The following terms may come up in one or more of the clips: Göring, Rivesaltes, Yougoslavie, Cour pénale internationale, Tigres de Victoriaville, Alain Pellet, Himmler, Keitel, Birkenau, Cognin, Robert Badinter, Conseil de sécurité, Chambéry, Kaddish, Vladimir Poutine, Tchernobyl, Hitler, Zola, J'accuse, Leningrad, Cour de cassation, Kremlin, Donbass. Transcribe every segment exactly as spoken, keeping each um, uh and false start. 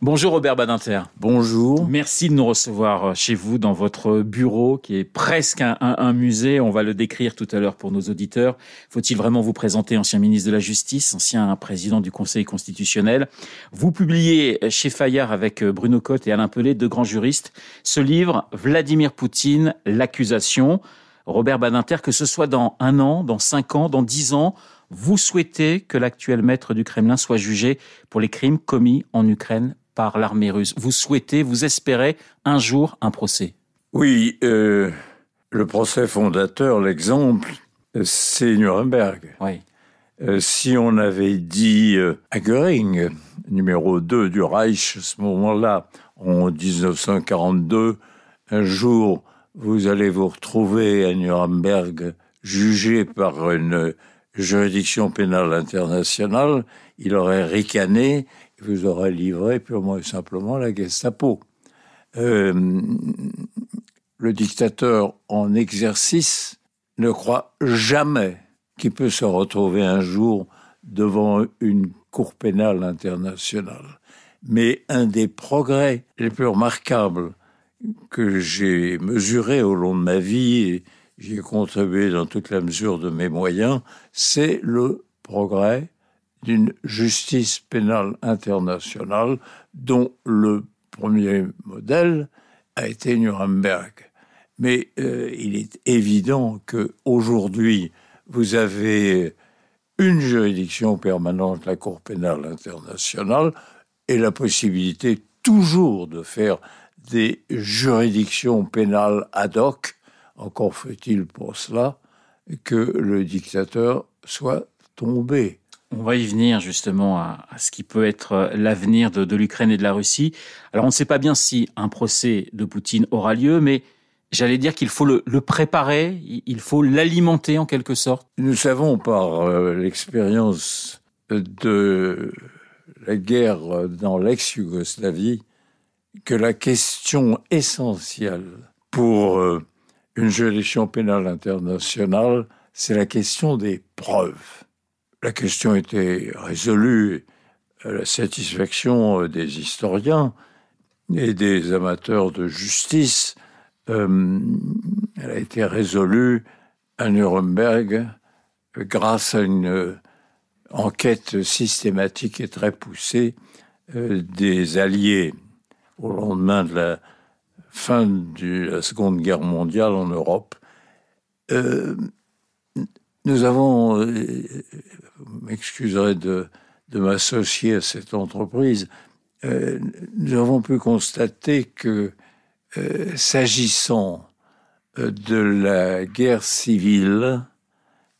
Bonjour Robert Badinter. Bonjour. Merci de nous recevoir chez vous dans votre bureau qui est presque un, un, un musée. On va le décrire tout à l'heure pour nos auditeurs. Faut-il vraiment vous présenter, ancien ministre de la Justice, ancien président du Conseil constitutionnel? Vous publiez chez Fayard avec Bruno Cotte et Alain Pellet, deux grands juristes, ce livre « Vladimir Poutine, l'accusation ». Robert Badinter, que ce soit dans un an, dans cinq ans, dans dix ans, vous souhaitez que l'actuel maître du Kremlin soit jugé pour les crimes commis en Ukraine par l'armée russe. Vous souhaitez, vous espérez un jour un procès. Oui, euh, le procès fondateur, l'exemple, c'est Nuremberg. Oui. Euh, si on avait dit euh, à Göring, numéro deux du Reich, à ce moment-là, en dix-neuf cent quarante-deux, un jour, vous allez vous retrouver à Nuremberg, jugé par une juridiction pénale internationale, il aurait ricané, vous aurez livré purement et simplement la Gestapo. Euh, le dictateur en exercice ne croit jamais qu'il peut se retrouver un jour devant une cour pénale internationale. Mais un des progrès les plus remarquables que j'ai mesuré au long de ma vie, et j'y ai contribué dans toute la mesure de mes moyens, c'est le progrès d'une justice pénale internationale dont le premier modèle a été Nuremberg. Mais euh, il est évident qu'aujourd'hui, vous avez une juridiction permanente, la Cour pénale internationale, et la possibilité toujours de faire des juridictions pénales ad hoc, encore faut-il pour cela que le dictateur soit tombé. On va y venir justement à, à ce qui peut être l'avenir de, de l'Ukraine et de la Russie. Alors on ne sait pas bien si un procès de Poutine aura lieu, mais j'allais dire qu'il faut le, le préparer, il faut l'alimenter en quelque sorte. Nous savons par euh, l'expérience de la guerre dans l'ex-Yougoslavie que la question essentielle pour euh, une juridiction pénale internationale, c'est la question des preuves. La question était résolue à la satisfaction des historiens et des amateurs de justice. Euh, elle a été résolue à Nuremberg grâce à une enquête systématique et très poussée euh, des Alliés. Au lendemain de la fin de la Seconde Guerre mondiale en Europe, euh, nous avons, vous m'excuserez de, de m'associer à cette entreprise, euh, nous avons pu constater que, euh, s'agissant de la guerre civile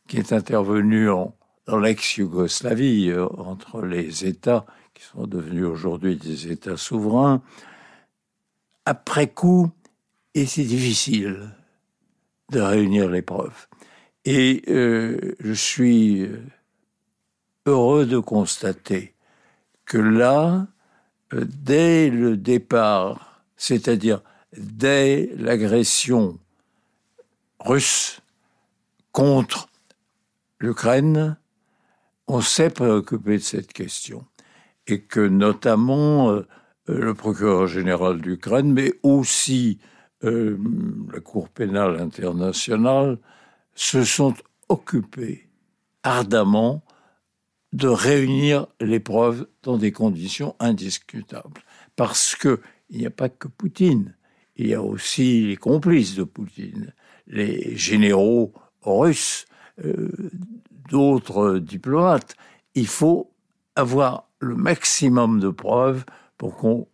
qui est intervenue en, dans l'ex-Yougoslavie euh, entre les États qui sont devenus aujourd'hui des États souverains, après coup, et c'est difficile de réunir les preuves. Et euh, je suis heureux de constater que là, euh, dès le départ, c'est-à-dire dès l'agression russe contre l'Ukraine, on s'est préoccupé de cette question. Et que notamment euh, le procureur général d'Ukraine, mais aussi euh, la Cour pénale internationale, se sont occupés ardemment de réunir les preuves dans des conditions indiscutables. Parce qu'il n'y a pas que Poutine, il y a aussi les complices de Poutine, les généraux russes, euh, d'autres diplomates. Il faut avoir le maximum de preuves pour qu'on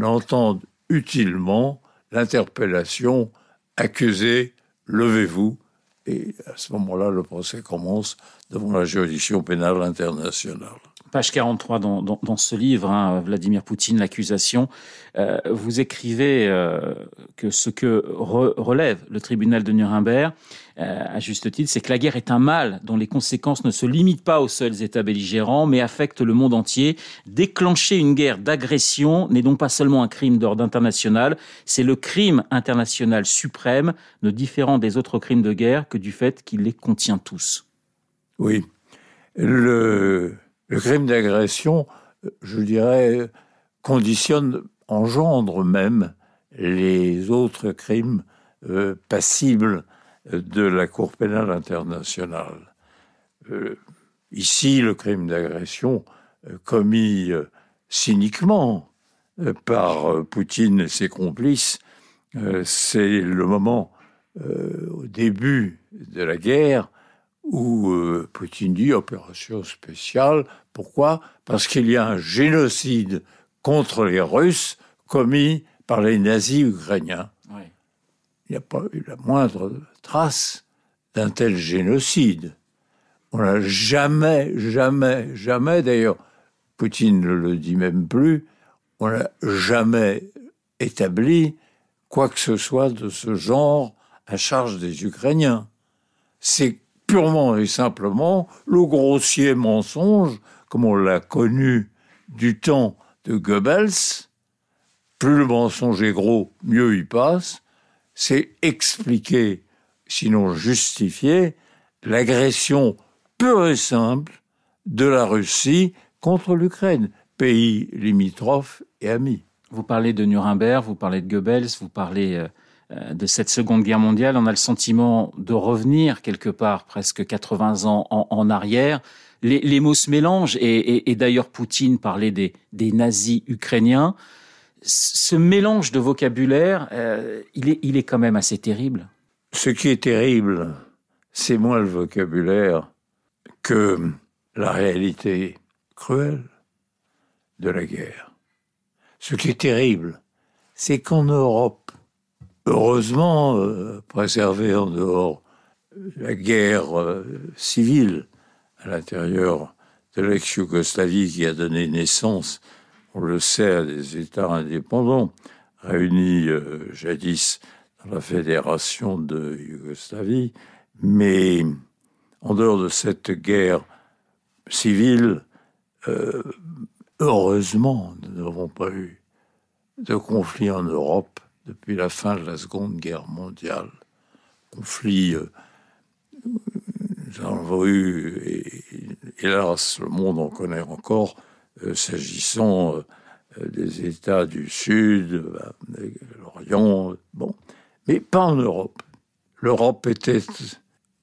entende utilement l'interpellation « accusé, levez-vous ». Et à ce moment-là, le procès commence devant la juridiction pénale internationale. Page quarante-trois dans, dans, dans ce livre, hein, Vladimir Poutine, l'accusation, euh, vous écrivez euh, que ce que re- relève le tribunal de Nuremberg, euh, à juste titre, c'est que la guerre est un mal dont les conséquences ne se limitent pas aux seuls États belligérants, mais affectent le monde entier. Déclencher une guerre d'agression n'est donc pas seulement un crime d'ordre international, c'est le crime international suprême, ne différant des autres crimes de guerre que du fait qu'il les contient tous. Oui. Le... Le crime d'agression, je dirais, conditionne, engendre même les autres crimes euh, passibles de la Cour pénale internationale. Euh, ici, le crime d'agression euh, commis euh, cyniquement euh, par euh, Poutine et ses complices, euh, c'est le moment euh, au début de la guerre où euh, Poutine dit « opération spéciale ». Pourquoi ? Parce qu'il y a un génocide contre les Russes commis par les nazis ukrainiens. Oui. Il n'y a pas eu la moindre trace d'un tel génocide. On n'a jamais, jamais, jamais, d'ailleurs, Poutine ne le dit même plus, on n'a jamais établi quoi que ce soit de ce genre à charge des Ukrainiens. C'est purement et simplement le grossier mensonge, comme on l'a connu du temps de Goebbels. Plus le mensonge est gros, mieux il passe. C'est expliquer, sinon justifier, l'agression pure et simple de la Russie contre l'Ukraine, pays limitrophe et ami. Vous parlez de Nuremberg, vous parlez de Goebbels, vous parlez de cette Seconde Guerre mondiale. On a le sentiment de revenir quelque part, presque quatre-vingts ans en, en arrière. Les, les mots se mélangent, et, et, et d'ailleurs Poutine parlait des, des nazis ukrainiens. Ce mélange de vocabulaire, euh, il est, il est quand même assez terrible. Ce qui est terrible, c'est moins le vocabulaire que la réalité cruelle de la guerre. Ce qui est terrible, c'est qu'en Europe, heureusement euh, préservée en dehors de la guerre euh, civile, à l'intérieur de l'ex-Yougoslavie qui a donné naissance, on le sait, à des États indépendants, réunis euh, jadis dans la Fédération de Yougoslavie. Mais en dehors de cette guerre civile, euh, heureusement, nous n'avons pas eu de conflit en Europe depuis la fin de la Seconde Guerre mondiale. Conflit... Euh, Nous en avons eu, et hélas, le monde en connaît encore, euh, s'agissant euh, des États du Sud, euh, l'Orient, bon. Mais pas en Europe. L'Europe était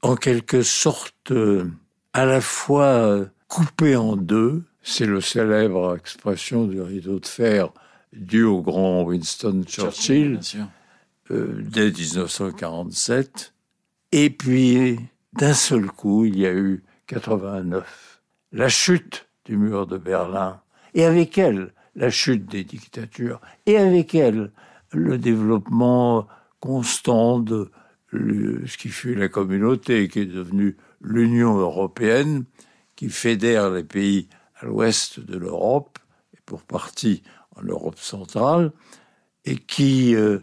en quelque sorte euh, à la fois coupée en deux, c'est le célèbre expression du rideau de fer dû au grand Winston Churchill, Churchill euh, dès dix-neuf cent quarante-sept, et puis... D'un seul coup, il y a eu quatre-vingt-neuf, la chute du mur de Berlin, et avec elle, la chute des dictatures, et avec elle, le développement constant de ce qui fut la communauté, qui est devenue l'Union européenne, qui fédère les pays à l'ouest de l'Europe, et pour partie en Europe centrale, et qui euh,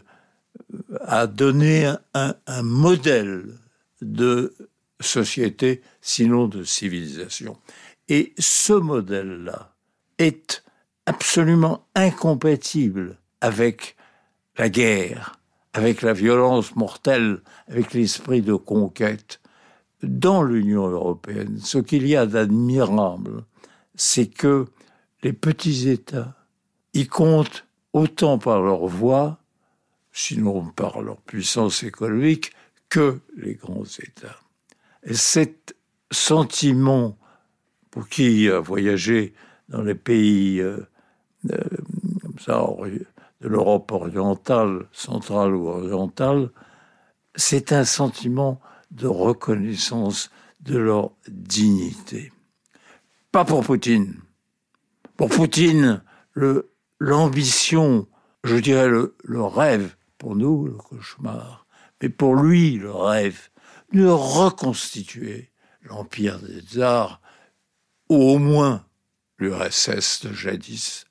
a donné un, un modèle de société, sinon de civilisation. Et ce modèle-là est absolument incompatible avec la guerre, avec la violence mortelle, avec l'esprit de conquête dans l'Union européenne. Ce qu'il y a d'admirable, c'est que les petits États y comptent autant par leur voix, sinon par leur puissance économique, que les grands États. Et cet sentiment, pour qui a voyagé dans les pays euh, euh, comme ça, de l'Europe orientale, centrale ou orientale, c'est un sentiment de reconnaissance de leur dignité. Pas pour Poutine. Pour Poutine, le, l'ambition, je dirais le, le rêve, pour nous, le cauchemar, mais pour lui, le rêve de reconstituer l'Empire des Tsars, ou au moins l'U R S S de jadis.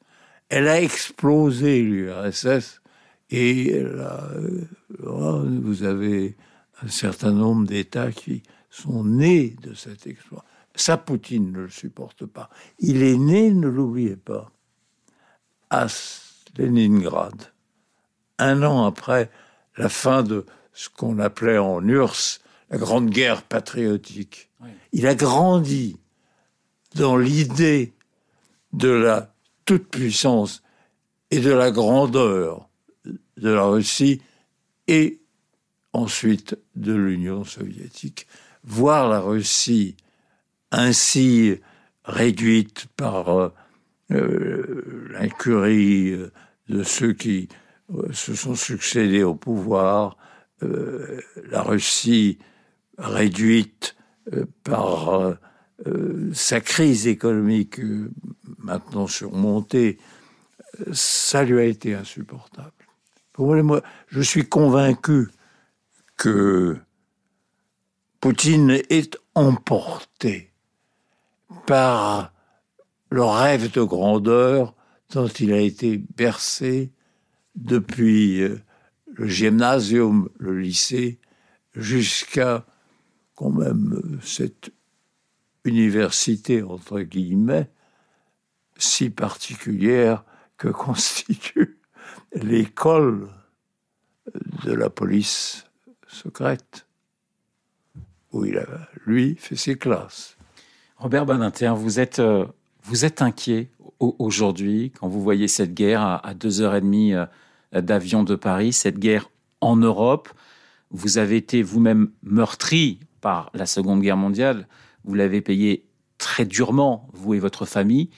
Elle a explosé, l'U R S S, et elle a, vous avez un certain nombre d'États qui sont nés de cet exploit. Ça, Poutine ne le supporte pas. Il est né, ne l'oubliez pas, à Leningrad, un an après la fin de ce qu'on appelait en U R S S la Grande Guerre patriotique. Oui. Il a grandi dans l'idée de la toute-puissance et de la grandeur de la Russie et ensuite de l'Union soviétique. Voir la Russie ainsi réduite par euh, l'incurie de ceux qui euh, se sont succédés au pouvoir, euh, la Russie réduite euh, par euh, euh, sa crise économique euh, maintenant surmontée, ça lui a été insupportable. Pour moi, je suis convaincu que Poutine est emporté par le rêve de grandeur dont il a été bercé depuis le gymnasium, le lycée, jusqu'à quand même cette université, entre guillemets, si particulière que constitue l'école de la police secrète, où il a, lui, fait ses classes. Robert Badinter, vous êtes, vous êtes inquiet aujourd'hui quand vous voyez cette guerre à deux heures et demie d'avion de Paris, cette guerre en Europe. Vous avez été vous-même meurtri par la Seconde Guerre mondiale. Vous l'avez payé très durement, vous et votre famille.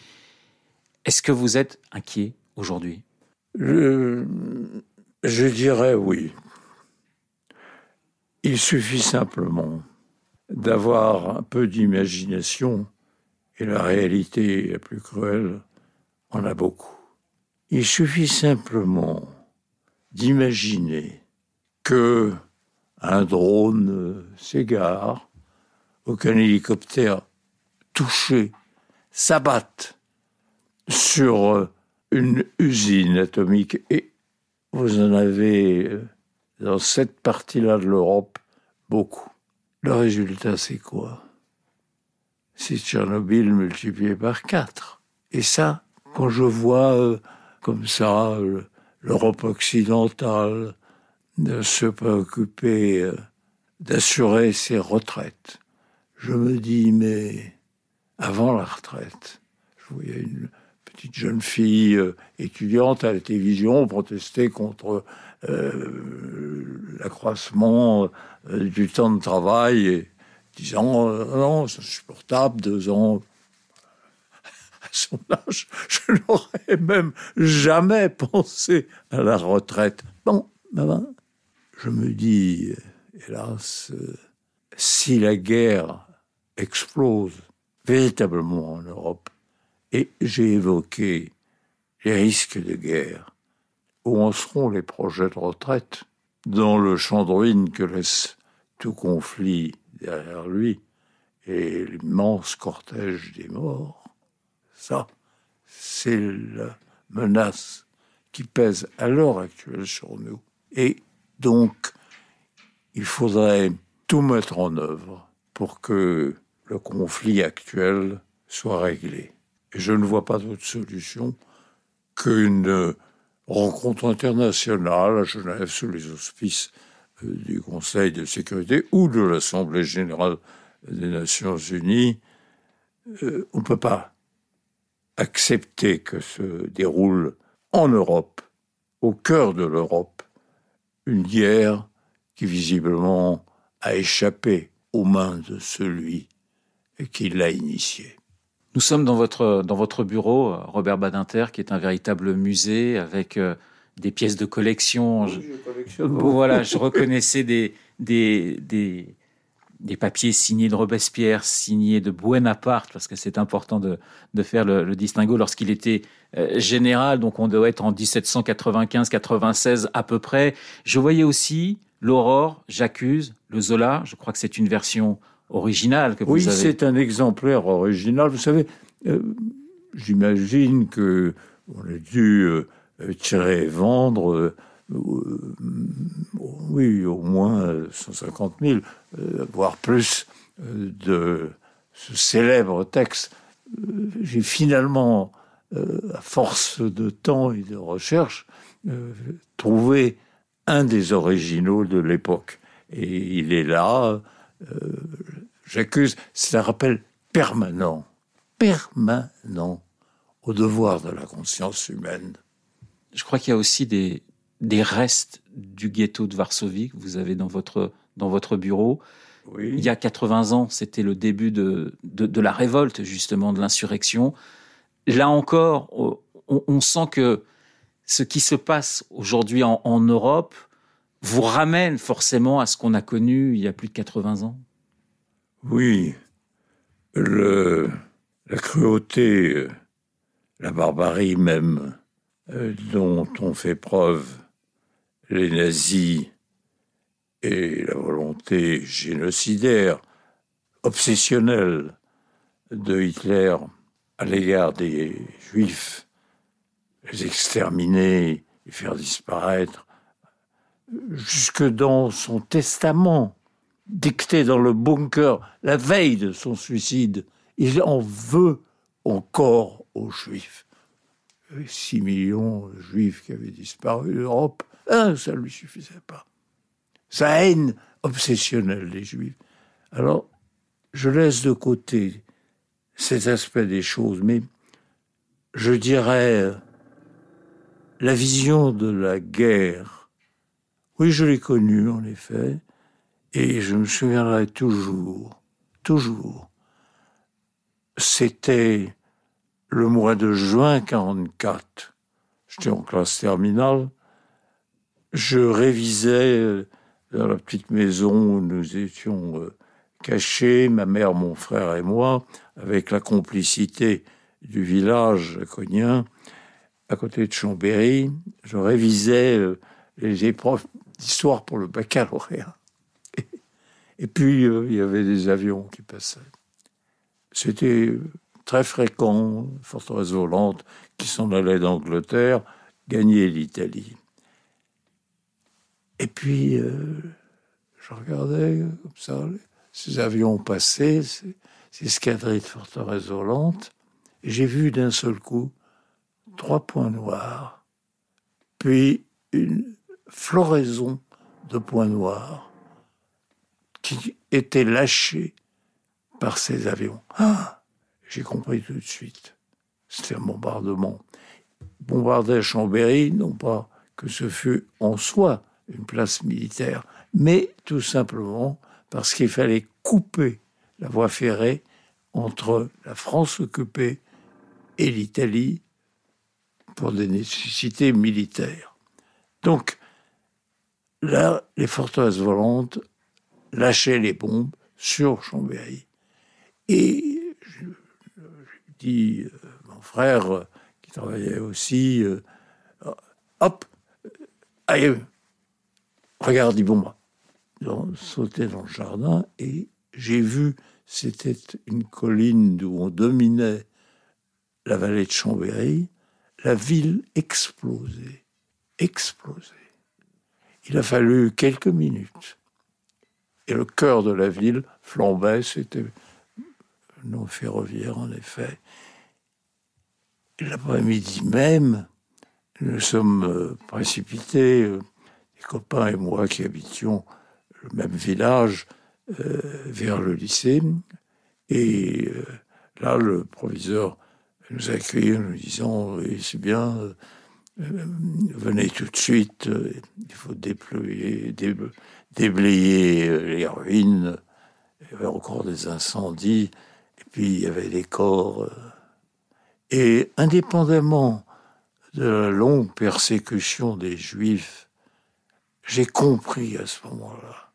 Est-ce que vous êtes inquiet aujourd'hui ? je, je dirais oui. Il suffit simplement d'avoir un peu d'imagination, et la réalité la plus cruelle en a beaucoup. Il suffit simplement d'imaginer que un drone s'égare, qu'un hélicoptère touché s'abatte sur une usine atomique, et vous en avez dans cette partie-là de l'Europe beaucoup. Le résultat, c'est quoi ? C'est Tchernobyl multiplié par quatre. Et ça, quand je vois euh, comme ça euh, l'Europe occidentale euh, se préoccuper euh, d'assurer ses retraites, je me dis, mais avant la retraite, je voyais une petite jeune fille euh, étudiante à la télévision protester contre euh, l'accroissement euh, du temps de travail, et disant euh, non, c'est insupportable, deux ans à son âge, je n'aurais même jamais pensé à la retraite. Bon, ben, je me dis, hélas, euh, si la guerre explose véritablement en Europe, et j'ai évoqué les risques de guerre, où en seront les projets de retraite dans le champ de ruines que laisse tout conflit derrière lui et l'immense cortège des morts. Ça, c'est la menace qui pèse à l'heure actuelle sur nous. Et donc, il faudrait tout mettre en œuvre pour que le conflit actuel soit réglé. Et je ne vois pas d'autre solution qu'une rencontre internationale à Genève sous les auspices du Conseil de sécurité ou de l'Assemblée générale des Nations unies. Euh, on ne peut pas accepter que se déroule en Europe, au cœur de l'Europe, une guerre qui visiblement a échappé aux mains de celui qui l'a initiée. Nous sommes dans votre, dans votre bureau, Robert Badinter, qui est un véritable musée avec euh, des pièces de collection. Oui, je, je collectionne. Voilà, je reconnaissais des, des, des, des papiers signés de Robespierre, signés de Bonaparte, parce que c'est important de, de faire le, le distinguo lorsqu'il était euh, général. Donc on doit être en dix-sept cent quatre-vingt-quinze quatre-vingt-seize à peu près. Je voyais aussi l'Aurore, J'accuse, le Zola. Je crois que c'est une version original que vous oui, avez. Oui, c'est un exemplaire original. Vous savez, euh, j'imagine que on a dû euh, tirer et vendre, euh, euh, oui, au moins cent cinquante mille, euh, voire plus, euh, de ce célèbre texte. Euh, j'ai finalement, euh, à force de temps et de recherche, euh, trouvé un des originaux de l'époque. Et il est là. Euh, J'accuse, c'est un rappel permanent, permanent au devoir de la conscience humaine Je crois qu'il y a aussi des, des restes du ghetto de Varsovie que vous avez dans votre, dans votre bureau. Oui. Il y a quatre-vingts ans, c'était le début de, de, de la révolte, justement, de l'insurrection. Là encore, on, on sent que ce qui se passe aujourd'hui en, en Europe vous ramène forcément à ce qu'on a connu il y a plus de quatre-vingts ans. Oui. Le, la cruauté, la barbarie même, euh, dont ont fait preuve les nazis et la volonté génocidaire, obsessionnelle de Hitler à l'égard des Juifs, les exterminer, les faire disparaître, jusque dans son testament, dicté dans le bunker, la veille de son suicide, il en veut encore aux Juifs. six millions de Juifs qui avaient disparu d'Europe, hein, ça ne lui suffisait pas. Sa haine obsessionnelle des Juifs. Alors, je laisse de côté cet aspect des choses, mais je dirais la vision de la guerre. Oui, je l'ai connue, en effet, et je me souviendrai toujours, toujours. C'était le mois de juin quarante-quatre. J'étais en classe terminale. Je révisais dans la petite maison où nous étions cachés, ma mère, mon frère et moi, avec la complicité du village Cognin, à côté de Chambéry. Je révisais les épreuves d'histoire pour le baccalauréat. Et puis, euh, il y avait des avions qui passaient. C'était très fréquent, forteresse volante, qui s'en allait d'Angleterre, gagnait l'Italie. Et puis, euh, je regardais comme ça, ces avions passaient, ces, ces escadrilles de forteresse volante, et j'ai vu d'un seul coup trois points noirs, puis une floraison de points noirs qui était lâché par ces avions. Ah, j'ai compris tout de suite. C'était un bombardement. Bombarder Chambéry, non pas que ce fût en soi une place militaire, mais tout simplement parce qu'il fallait couper la voie ferrée entre la France occupée et l'Italie pour des nécessités militaires. Donc, là, les forteresses volantes lâchait les bombes sur Chambéry. Et je, je, je dis, euh, mon frère, euh, qui travaillait aussi, euh, hop, euh, allez, regarde, ils bombent. Ils ont sauté dans le jardin et j'ai vu, c'était une colline d'où on dominait la vallée de Chambéry, la ville exploser, exploser. Il a fallu quelques minutes. Et le cœur de la ville flambait, c'était nos ferroviaires, en effet. Et l'après-midi même, nous sommes précipités, les copains et moi qui habitions le même village, euh, vers le lycée. Et euh, là, le proviseur nous a accueillis en nous disant oui, « c'est bien, euh, venez tout de suite, euh, il faut déployer... Dé- déblayer les ruines, il y avait encore des incendies, et puis il y avait des corps. Et indépendamment de la longue persécution des Juifs, j'ai compris à ce moment-là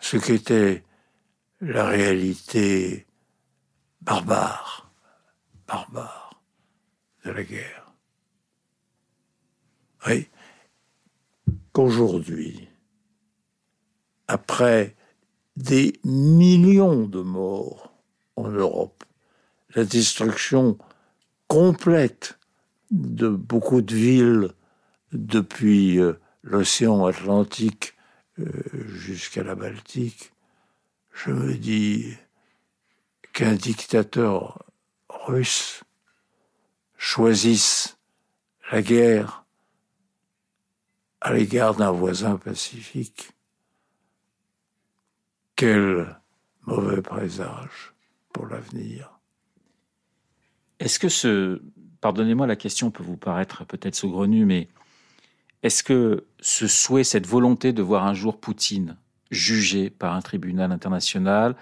ce qu'était la réalité barbare, barbare de la guerre. Oui, qu'aujourd'hui, après des millions de morts en Europe, la destruction complète de beaucoup de villes depuis l'océan Atlantique jusqu'à la Baltique, je me dis qu'un dictateur russe choisisse la guerre à l'égard d'un voisin pacifique. Quel mauvais présage pour l'avenir. Est-ce que ce, pardonnez-moi, la question peut vous paraître peut-être saugrenue, mais est-ce que ce souhait, cette volonté de voir un jour Poutine jugé par un tribunal international,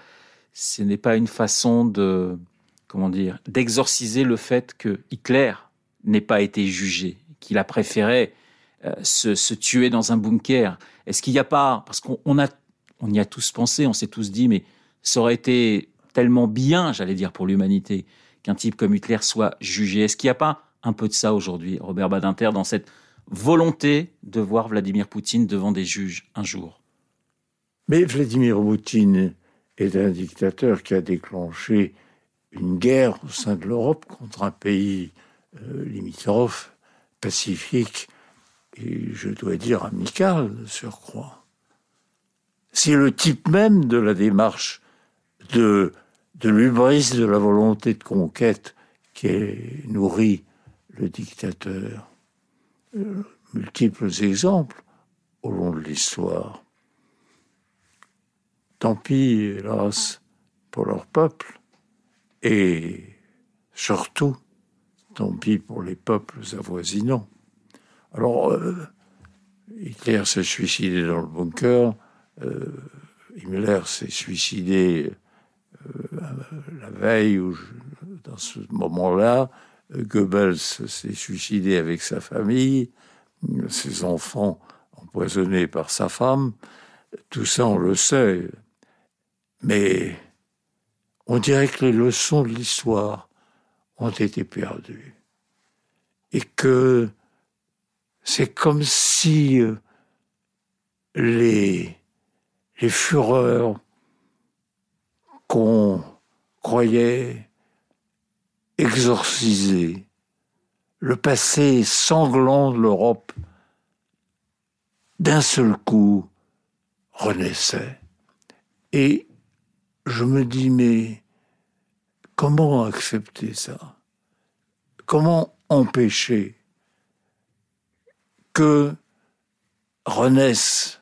ce n'est pas une façon de, comment dire, d'exorciser le fait que Hitler n'ait pas été jugé, qu'il a préféré euh, se, se tuer dans un bunker? Est-ce qu'il n'y a pas, parce qu'on on a, on y a tous pensé, on s'est tous dit, mais ça aurait été tellement bien, j'allais dire, pour l'humanité, qu'un type comme Hitler soit jugé. Est-ce qu'il n'y a pas un peu de ça aujourd'hui, Robert Badinter, dans cette volonté de voir Vladimir Poutine devant des juges un jour? Mais Vladimir Poutine est un dictateur qui a déclenché une guerre au sein de l'Europe contre un pays euh, limitrophe, pacifique et, je dois dire, amical, de surcroît. C'est le type même de la démarche de, de l'hubris, de la volonté de conquête qui nourrit le dictateur. Euh, multiples exemples au long de l'histoire. Tant pis, hélas, pour leur peuple, et surtout, tant pis pour les peuples avoisinants. Alors, euh, Hitler s'est suicidé dans le bunker, euh, Himmler s'est suicidé euh, la veille, ou dans ce moment-là, euh, Goebbels s'est suicidé avec sa famille, ses enfants empoisonnés par sa femme, tout ça on le sait. Mais on dirait que les leçons de l'histoire ont été perdues. Et que c'est comme si les, les fureurs qu'on croyait exorciser, le passé sanglant de l'Europe, d'un seul coup, renaissait. Et je me dis, mais comment accepter ça? Comment empêcher que renaisse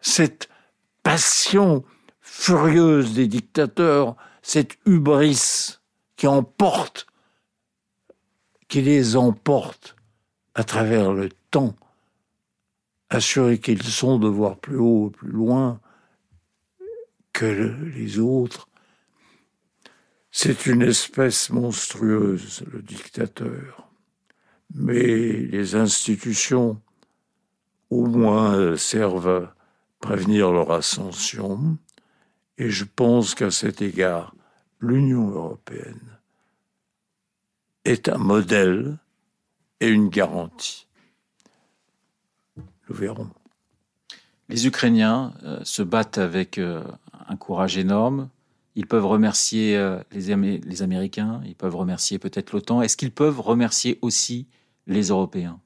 cette passion furieuse des dictateurs, cette hubris qui emporte, qui les emporte à travers le temps, assurés qu'ils sont de voir plus haut, plus loin, que les autres. C'est une espèce monstrueuse, le dictateur. Mais les institutions, au moins, servent à prévenir leur ascension. Et je pense qu'à cet égard, l'Union européenne est un modèle et une garantie. Nous verrons. Les Ukrainiens euh, se battent avec euh, un courage énorme. Ils peuvent remercier euh, les, Am- les Américains, ils peuvent remercier peut-être l'OTAN. Est-ce qu'ils peuvent remercier aussi les Européens?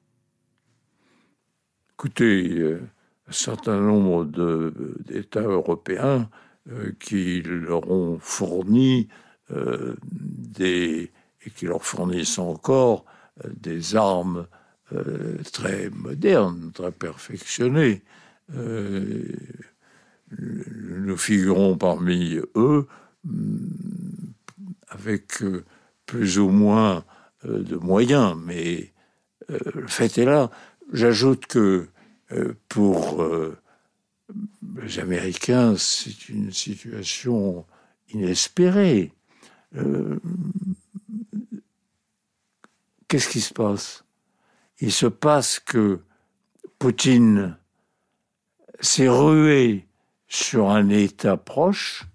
Écoutez, euh, un certain nombre de, d'États européens euh, qui leur ont fourni euh, des, et qui leur fournissent encore euh, des armes euh, très modernes, très perfectionnées. Euh, nous figurons parmi eux avec plus ou moins de moyens, mais euh, le fait est là. J'ajoute que euh, pour euh, les Américains, c'est une situation inespérée. Euh, qu'est-ce qui se passe? Il se passe que Poutine s'est rué sur un État proche,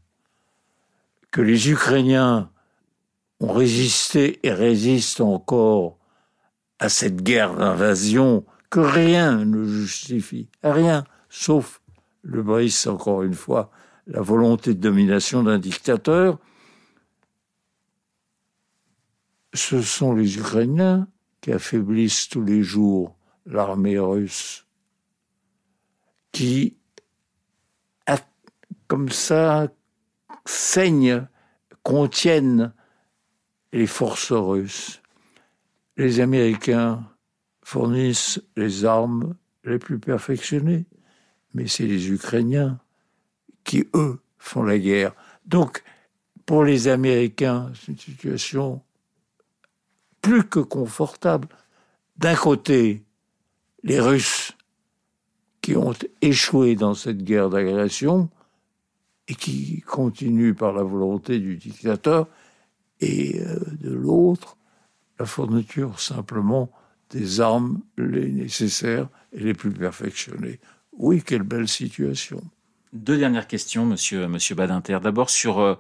que les Ukrainiens ont résisté et résistent encore à cette guerre d'invasion que rien ne justifie, rien, sauf le bris, encore une fois, la volonté de domination d'un dictateur. Ce sont les Ukrainiens qui affaiblissent tous les jours l'armée russe, qui, comme ça, saignent, contiennent les forces russes. Les Américains fournissent les armes les plus perfectionnées, mais c'est les Ukrainiens qui, eux, font la guerre. Donc, pour les Américains, c'est une situation plus que confortable. D'un côté, les Russes qui ont échoué dans cette guerre d'agression et qui continuent par la volonté du dictateur, et de l'autre, la fourniture simplement des armes les nécessaires et les plus perfectionnées. Oui, quelle belle situation. Deux dernières questions, monsieur, monsieur Badinter. D'abord, sur euh,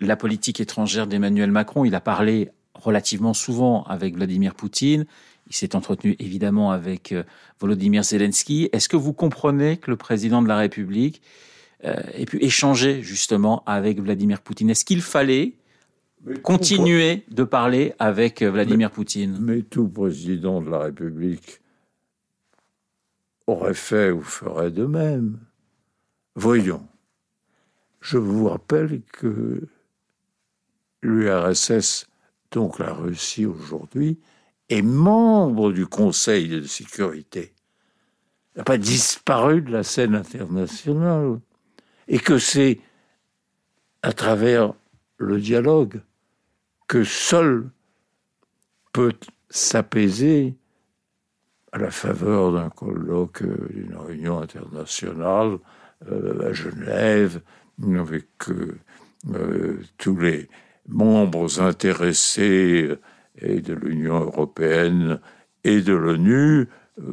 la politique étrangère d'Emmanuel Macron. Il a parlé relativement souvent avec Vladimir Poutine. Il s'est entretenu évidemment avec euh, Volodymyr Zelensky. Est-ce que vous comprenez que le président de la République euh, ait pu échanger justement avec Vladimir Poutine? Est-ce qu'il fallait mais continuer de parler avec Vladimir mais, Poutine? Mais tout président de la République aurait fait ou ferait de même. Voyons, je vous rappelle que l'U R S S, donc la Russie aujourd'hui, est membre du Conseil de sécurité. Elle n'a pas disparu de la scène internationale. Et que c'est à travers le dialogue que seul peut s'apaiser, à la faveur d'un colloque, d'une réunion internationale, à Genève, avec euh, euh, tous les membres intéressés euh, et de l'Union européenne et de l'ONU, euh,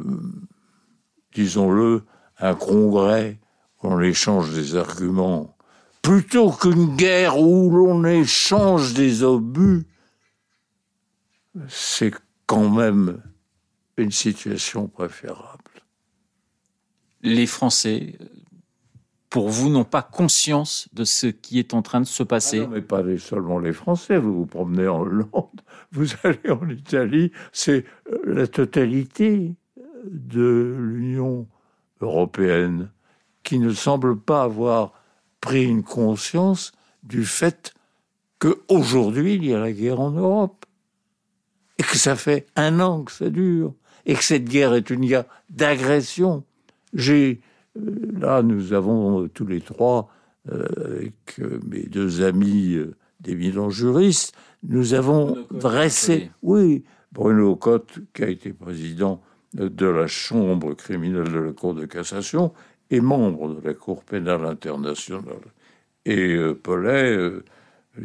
disons-le, un congrès où on échange des arguments, plutôt qu'une guerre où l'on échange des obus. C'est quand même une situation préférable. Les Français, pour vous, n'ont pas conscience de ce qui est en train de se passer. Ah non, mais pas seulement les Français. Vous vous promenez en Hollande, vous allez en Italie. C'est la totalité de l'Union européenne qui ne semble pas avoir pris une conscience du fait qu'aujourd'hui, il y a la guerre en Europe. Et que ça fait un an que ça dure. Et que cette guerre est une guerre d'agression. J'ai... Là, nous avons tous les trois, euh, avec mes deux amis euh, des militants juristes, nous avons Bruno dressé... Cotte, oui, Bruno Cotte, qui a été président de la Chambre criminelle de la Cour de cassation et membre de la Cour pénale internationale. Et euh, Pellet, euh,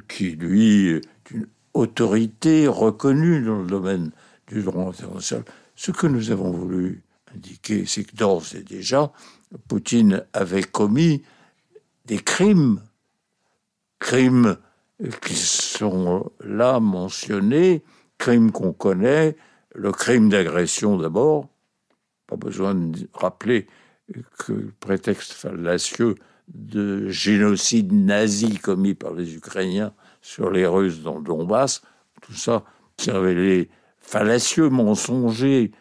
qui, lui, est une autorité reconnue dans le domaine du droit international. Ce que nous avons voulu indiquer, c'est que d'ores et déjà... Poutine avait commis des crimes, crimes qui sont là mentionnés, crimes qu'on connaît, le crime d'agression d'abord. Pas besoin de rappeler que le prétexte fallacieux de génocide nazi commis par les Ukrainiens sur les Russes dans le Donbass, tout ça qui révélait fallacieux, mensonger,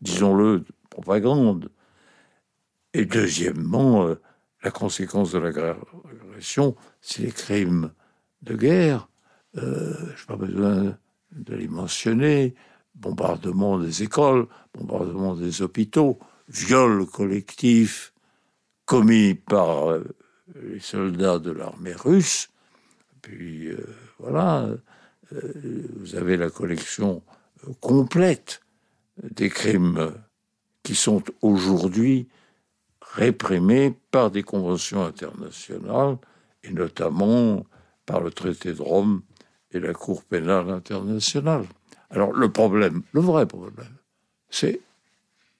disons-le, de propagande. Et deuxièmement, euh, la conséquence de l'agression, c'est les crimes de guerre. Euh, je n'ai pas besoin de les mentionner. Bombardement des écoles, bombardement des hôpitaux, viol collectif commis par euh, les soldats de l'armée russe. Puis euh, voilà, euh, vous avez la collection complète des crimes qui sont aujourd'hui réprimés par des conventions internationales, et notamment par le traité de Rome et la Cour pénale internationale. Alors le problème, le vrai problème, c'est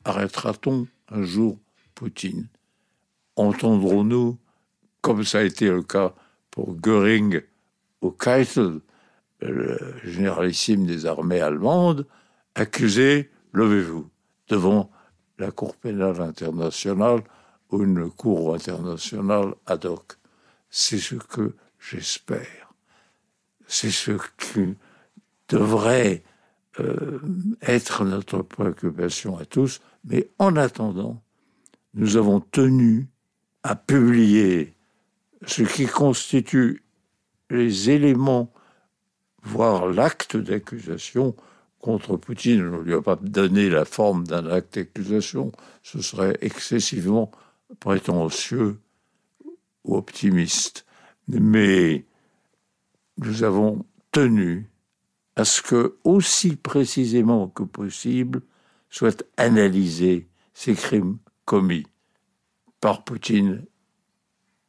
arrêtera-t-on un jour Poutine? Entendrons-nous, comme ça a été le cas pour Göring ou Keitel, le généralissime des armées allemandes, accusé, levez-vous, devant la Cour pénale internationale ou une cour internationale ad hoc. C'est ce que j'espère. C'est ce qui devrait euh, être notre préoccupation à tous. Mais en attendant, nous avons tenu à publier ce qui constitue les éléments, voire l'acte d'accusation contre Poutine. On ne lui a pas donné la forme d'un acte d'accusation. Ce serait excessivement prétentieux ou optimiste. Mais nous avons tenu à ce que, aussi précisément que possible, soient analysés ces crimes commis par Poutine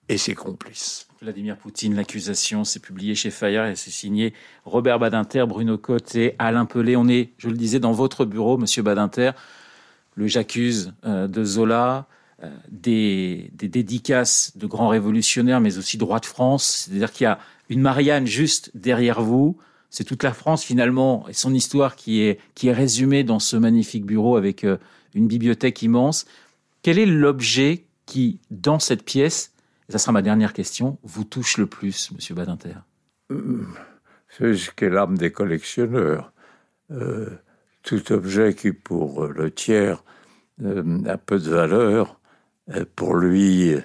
et ses complices. Vladimir Poutine, l'accusation, c'est publié chez Fayard et c'est signé Robert Badinter, Bruno Cotte et Alain Pellet. On est, je le disais, dans votre bureau, Monsieur Badinter, le J'accuse euh, de Zola, euh, des, des dédicaces de grands révolutionnaires, mais aussi droit de France. C'est-à-dire qu'il y a une Marianne juste derrière vous. C'est toute la France, finalement, et son histoire qui est, qui est résumée dans ce magnifique bureau avec euh, une bibliothèque immense. Quel est l'objet qui, dans cette pièce, et ça sera ma dernière question, vous touche le plus, Monsieur Badinter? C'est ce qu'est l'âme des collectionneurs. Euh, tout objet qui, pour le tiers, euh, a peu de valeur, pour lui,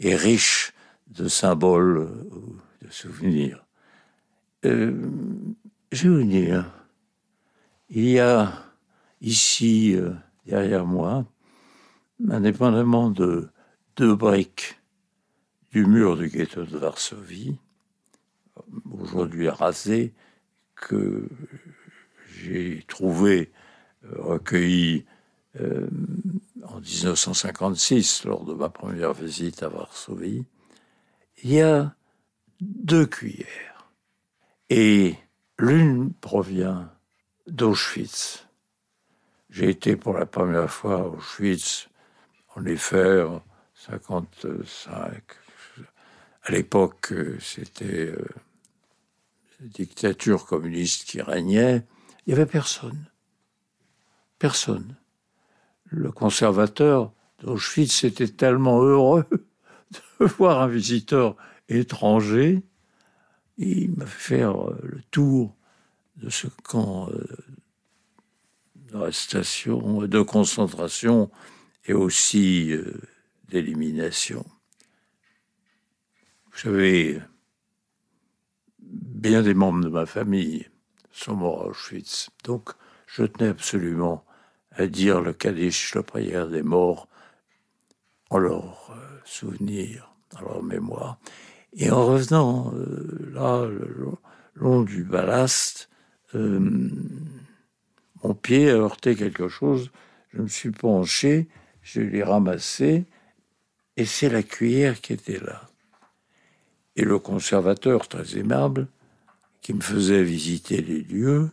est riche de symboles ou de souvenirs. Euh, je vais vous dire, il y a ici, euh, derrière moi, indépendamment de deux briques du mur du ghetto de Varsovie, aujourd'hui rasé, que j'ai trouvé, euh, recueilli euh, en dix-neuf cent cinquante-six, lors de ma première visite à Varsovie, il y a deux cuillères. Et l'une provient d'Auschwitz. J'ai été pour la première fois à Auschwitz, en effet, en cinquante-cinq. À l'époque, c'était euh, la dictature communiste qui régnait. Il n'y avait personne. Personne. Le conservateur d'Auschwitz était tellement heureux de voir un visiteur étranger. Il m'a fait faire le tour de ce camp d'arrestation, de concentration et aussi d'élimination. Vous savez, bien des membres de ma famille sont morts à Auschwitz. Donc, je tenais absolument à dire le kaddish, la prière des morts, en leur souvenir, en leur mémoire. Et en revenant euh, là, le long du ballast, euh, mon pied a heurté quelque chose, je me suis penché, je l'ai ramassé, et c'est la cuillère qui était là. Et le conservateur, très aimable, qui me faisait visiter les lieux,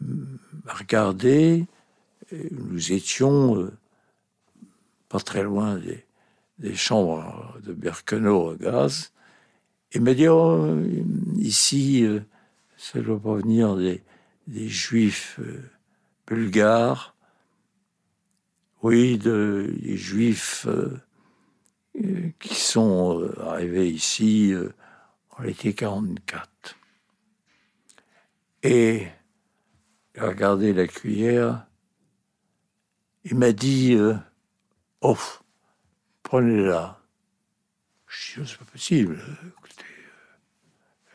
m'a regardé, et nous étions euh, pas très loin des... des chambres de Birkenau à gaz, et me dire, oh, ici, euh, ça doit provenir des, des juifs euh, bulgares, oui, de, des juifs euh, euh, qui sont euh, arrivés ici euh, en l'été quarante-quatre. Et il a regardé la cuillère, il m'a dit, euh, oh, prenez-la. Je dis, c'est pas possible. Écoutez,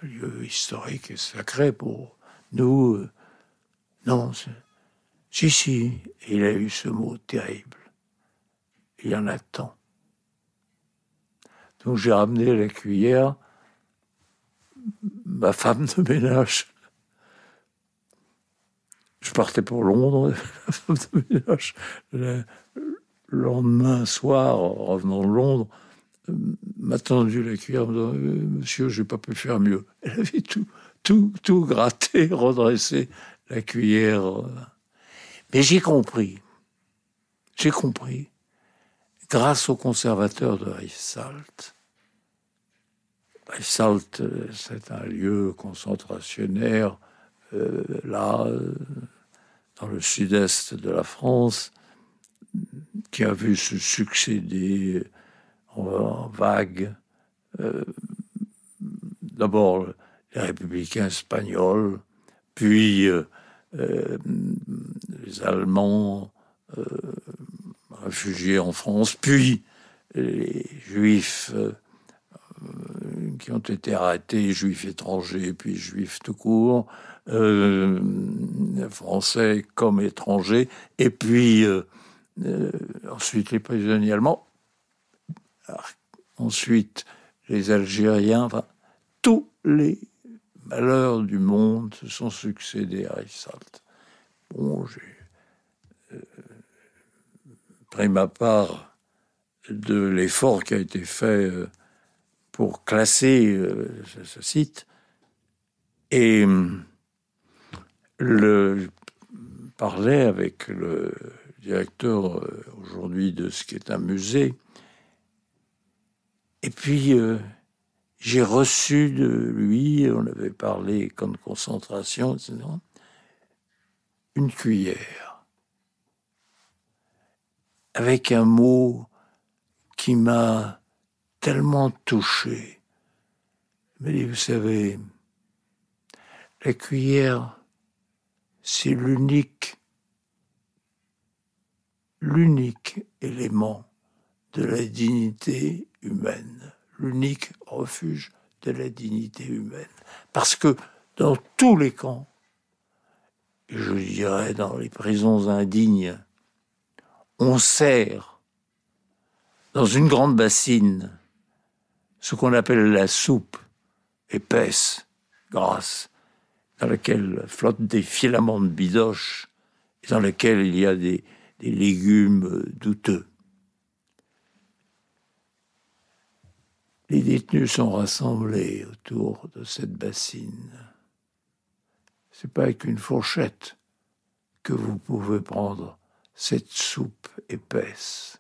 un lieu historique et sacré pour nous. Non, c'est... Si, si. Et il a eu ce mot terrible. Il y en a tant. Donc j'ai ramené la cuillère. Ma femme de ménage. Je partais pour Londres. La femme de ménage... La... Le lendemain soir, revenant de Londres, euh, m'a tendu la cuillère, me disant euh, « Monsieur, je n'ai pas pu faire mieux ». Elle avait tout, tout, tout gratté, redressé la cuillère. Mais j'ai compris, j'ai compris, grâce au conservateur de Rivesaltes. Rivesaltes, c'est un lieu concentrationnaire, euh, là, euh, dans le sud-est de la France, qui a vu se succéder en vagues, euh, d'abord les républicains espagnols, puis euh, euh, les Allemands euh, réfugiés en France, puis les Juifs euh, qui ont été arrêtés, Juifs étrangers, puis Juifs tout court, euh, Français comme étrangers, et puis... Euh, Euh, ensuite les prisonniers allemands, alors, ensuite les Algériens, enfin, tous les malheurs du monde se sont succédés à Risalte. Bon, j'ai euh, pris ma part de l'effort qui a été fait pour classer euh, ce, ce site. Et le, je parlais avec le directeur aujourd'hui de ce qui est un musée. Et puis, euh, j'ai reçu de lui, on avait parlé camp de concentration, et cetera, une cuillère avec un mot qui m'a tellement touché. Il m'a dit, vous savez, la cuillère, c'est l'unique, l'unique élément de la dignité humaine, l'unique refuge de la dignité humaine. Parce que dans tous les camps, et je dirais dans les prisons indignes, on sert dans une grande bassine ce qu'on appelle la soupe épaisse, grasse, dans laquelle flottent des filaments de bidoche et dans laquelle il y a des, des légumes douteux. Les détenus sont rassemblés autour de cette bassine. C'est pas avec une fourchette que vous pouvez prendre cette soupe épaisse.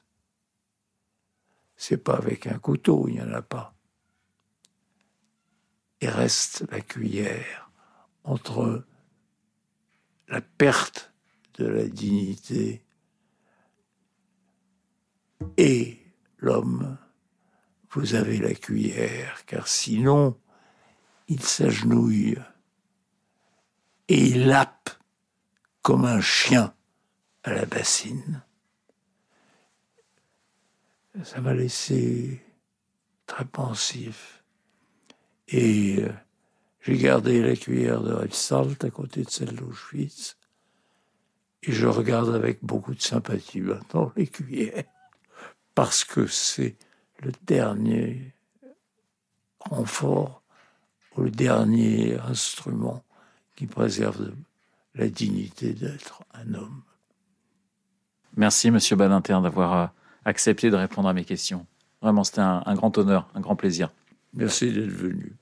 C'est pas avec un couteau, il n'y en a pas. Il reste la cuillère. Entre la perte de la dignité et l'homme, vous avez la cuillère, car sinon, il s'agenouille et il lappe comme un chien à la bassine. Ça m'a laissé très pensif et... J'ai gardé la cuillère de Risalte à côté de celle d'Auschwitz et je regarde avec beaucoup de sympathie maintenant les cuillères parce que c'est le dernier renfort ou le dernier instrument qui préserve la dignité d'être un homme. Merci Monsieur Badinter d'avoir accepté de répondre à mes questions. Vraiment, c'était un, un grand honneur, un grand plaisir. Merci d'être venu.